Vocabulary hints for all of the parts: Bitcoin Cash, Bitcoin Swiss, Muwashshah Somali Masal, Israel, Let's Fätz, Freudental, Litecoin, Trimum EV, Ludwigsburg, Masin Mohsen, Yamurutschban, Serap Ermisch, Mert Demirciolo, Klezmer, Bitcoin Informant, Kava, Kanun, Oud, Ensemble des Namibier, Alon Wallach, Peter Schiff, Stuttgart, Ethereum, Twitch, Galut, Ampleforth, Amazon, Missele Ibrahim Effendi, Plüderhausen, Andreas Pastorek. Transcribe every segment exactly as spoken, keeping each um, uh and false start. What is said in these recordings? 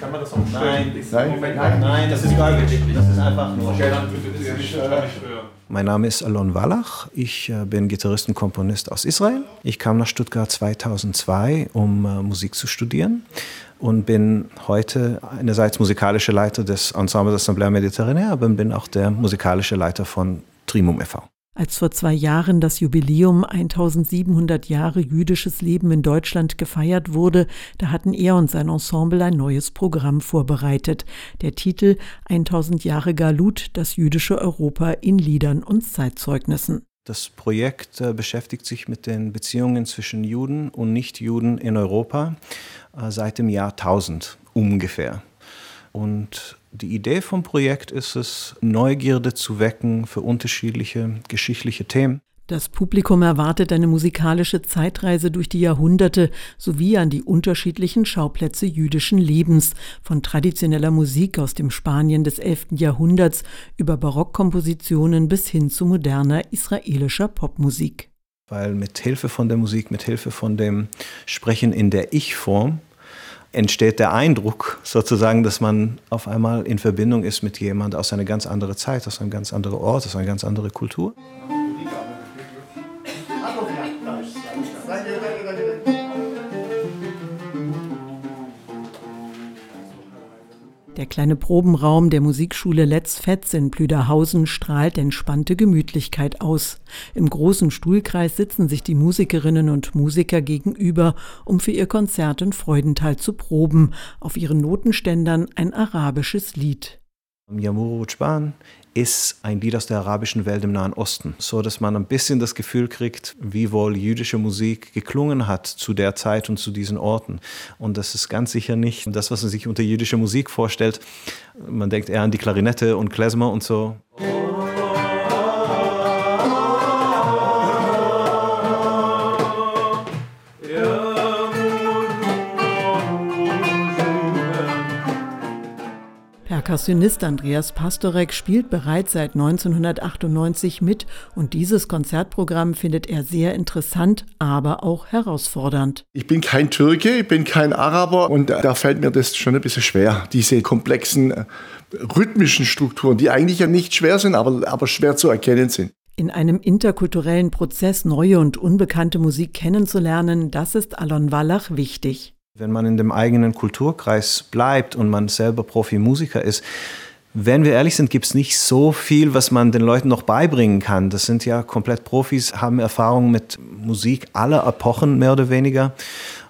Kann man das auch nein, nein, Moment, nein, nein, das ist gar nicht wirklich. Das ist einfach nur. Mein Name ist Alon Wallach. Ich bin Gitarrist und Komponist aus Israel. Ich kam nach Stuttgart zweitausendzwei, um Musik zu studieren und bin heute einerseits musikalischer Leiter des Ensemble des Namibier Mediterranée, aber bin auch der musikalische Leiter von Trimum E V. Als vor zwei Jahren das Jubiläum eintausendsiebenhundert Jahre jüdisches Leben in Deutschland gefeiert wurde, da hatten er und sein Ensemble ein neues Programm vorbereitet. Der Titel eintausend Jahre Galut, das jüdische Europa in Liedern und Zeitzeugnissen. Das Projekt beschäftigt sich mit den Beziehungen zwischen Juden und Nichtjuden in Europa seit dem Jahr tausend ungefähr. Und die Idee vom Projekt ist es, Neugierde zu wecken für unterschiedliche geschichtliche Themen. Das Publikum erwartet eine musikalische Zeitreise durch die Jahrhunderte sowie an die unterschiedlichen Schauplätze jüdischen Lebens, von traditioneller Musik aus dem Spanien des elften Jahrhunderts über Barockkompositionen bis hin zu moderner israelischer Popmusik. Weil mit Hilfe von der Musik, mit Hilfe von dem Sprechen in der Ich-Form, entsteht der Eindruck sozusagen, dass man auf einmal in Verbindung ist mit jemand aus einer ganz anderen Zeit, aus einem ganz anderen Ort, aus einer ganz anderen Kultur. Der kleine Probenraum der Musikschule Let's Fätz in Plüderhausen strahlt entspannte Gemütlichkeit aus. Im großen Stuhlkreis sitzen sich die Musikerinnen und Musiker gegenüber, um für ihr Konzert in Freudental zu proben. Auf ihren Notenständern ein arabisches Lied. Yamurutschban ist ein Lied aus der arabischen Welt im Nahen Osten, so dass man ein bisschen das Gefühl kriegt, wie wohl jüdische Musik geklungen hat zu der Zeit und zu diesen Orten. Und das ist ganz sicher nicht das, was man sich unter jüdischer Musik vorstellt. Man denkt eher an die Klarinette und Klezmer und so. Perkussionist Andreas Pastorek spielt bereits seit neunzehnhundertachtundneunzig mit und dieses Konzertprogramm findet er sehr interessant, aber auch herausfordernd. Ich bin kein Türke, ich bin kein Araber und da fällt mir das schon ein bisschen schwer, diese komplexen rhythmischen Strukturen, die eigentlich ja nicht schwer sind, aber, aber schwer zu erkennen sind. In einem interkulturellen Prozess neue und unbekannte Musik kennenzulernen, das ist Alon Wallach wichtig. Wenn man in dem eigenen Kulturkreis bleibt und man selber Profimusiker ist, wenn wir ehrlich sind, gibt es nicht so viel, was man den Leuten noch beibringen kann. Das sind ja komplett Profis, haben Erfahrung mit Musik aller Epochen mehr oder weniger.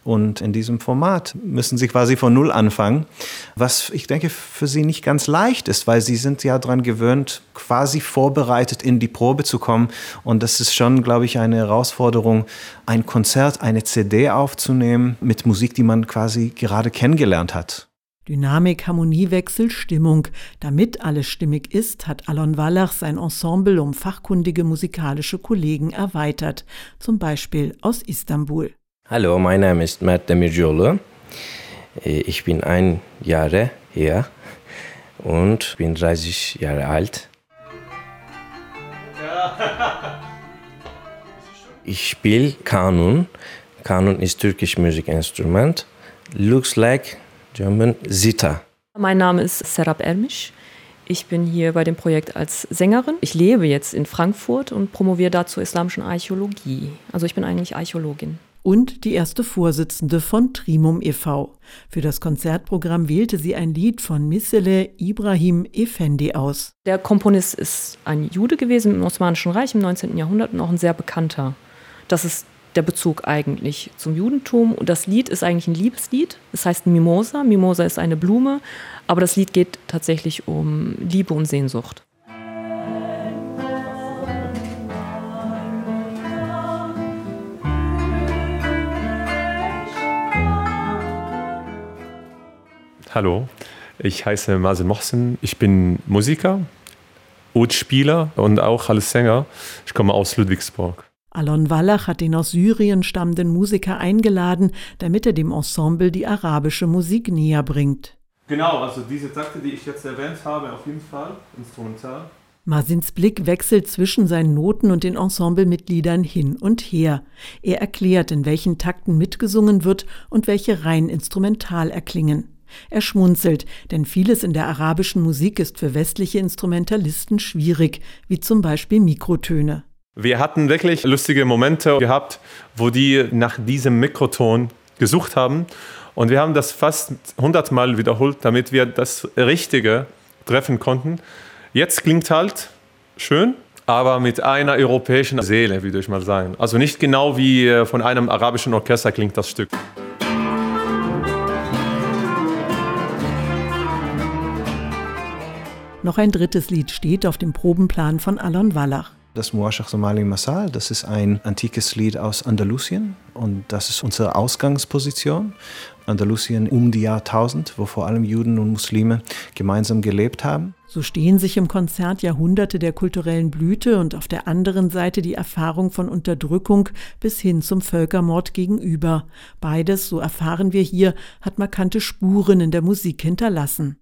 Und in diesem Format müssen sie quasi von Null anfangen, was ich denke für sie nicht ganz leicht ist, weil sie sind ja daran gewöhnt, quasi vorbereitet in die Probe zu kommen. Und das ist schon, glaube ich, eine Herausforderung, ein Konzert, eine C D aufzunehmen mit Musik, die man quasi gerade kennengelernt hat. Dynamik, Harmoniewechsel, Stimmung. Damit alles stimmig ist, hat Alon Wallach sein Ensemble um fachkundige musikalische Kollegen erweitert, zum Beispiel aus Istanbul. Hallo, mein Name ist Mert Demirciolo. Ich bin ein Jahr hier und bin dreißig Jahre alt. Ich spiele Kanun. Kanun ist türkisches Musikinstrument. Looks like German Zither. Mein Name ist Serap Ermisch. Ich bin hier bei dem Projekt als Sängerin. Ich lebe jetzt in Frankfurt und promoviere dazu islamischen Archäologie. Also ich bin eigentlich Archäologin. Und die erste Vorsitzende von Trimum e V. Für das Konzertprogramm wählte sie ein Lied von Missele Ibrahim Effendi aus. Der Komponist ist ein Jude gewesen im Osmanischen Reich im neunzehnten Jahrhundert und auch ein sehr bekannter. Das ist der Bezug eigentlich zum Judentum. Und das Lied ist eigentlich ein Liebeslied. Es heißt Mimosa. Mimosa ist eine Blume. Aber das Lied geht tatsächlich um Liebe und Sehnsucht. Hallo, ich heiße Masin Mohsen. Ich bin Musiker, Oud-Spieler und auch als Sänger. Ich komme aus Ludwigsburg. Alon Wallach hat den aus Syrien stammenden Musiker eingeladen, damit er dem Ensemble die arabische Musik näher bringt. Genau, also diese Takte, die ich jetzt erwähnt habe, auf jeden Fall instrumental. Masins Blick wechselt zwischen seinen Noten und den Ensemblemitgliedern hin und her. Er erklärt, in welchen Takten mitgesungen wird und welche rein instrumental erklingen. Er schmunzelt, denn vieles in der arabischen Musik ist für westliche Instrumentalisten schwierig, wie zum Beispiel Mikrotöne. Wir hatten wirklich lustige Momente gehabt, wo die nach diesem Mikroton gesucht haben. Und wir haben das fast hundertmal wiederholt, damit wir das Richtige treffen konnten. Jetzt klingt halt schön, aber mit einer europäischen Seele, würde ich mal sagen. Also nicht genau wie von einem arabischen Orchester klingt das Stück. Noch ein drittes Lied steht auf dem Probenplan von Alon Wallach. Das Muwashshah Somali Masal, das ist ein antikes Lied aus Andalusien und das ist unsere Ausgangsposition. Andalusien um die Jahrtausend, wo vor allem Juden und Muslime gemeinsam gelebt haben. So stehen sich im Konzert Jahrhunderte der kulturellen Blüte und auf der anderen Seite die Erfahrung von Unterdrückung bis hin zum Völkermord gegenüber. Beides, so erfahren wir hier, hat markante Spuren in der Musik hinterlassen.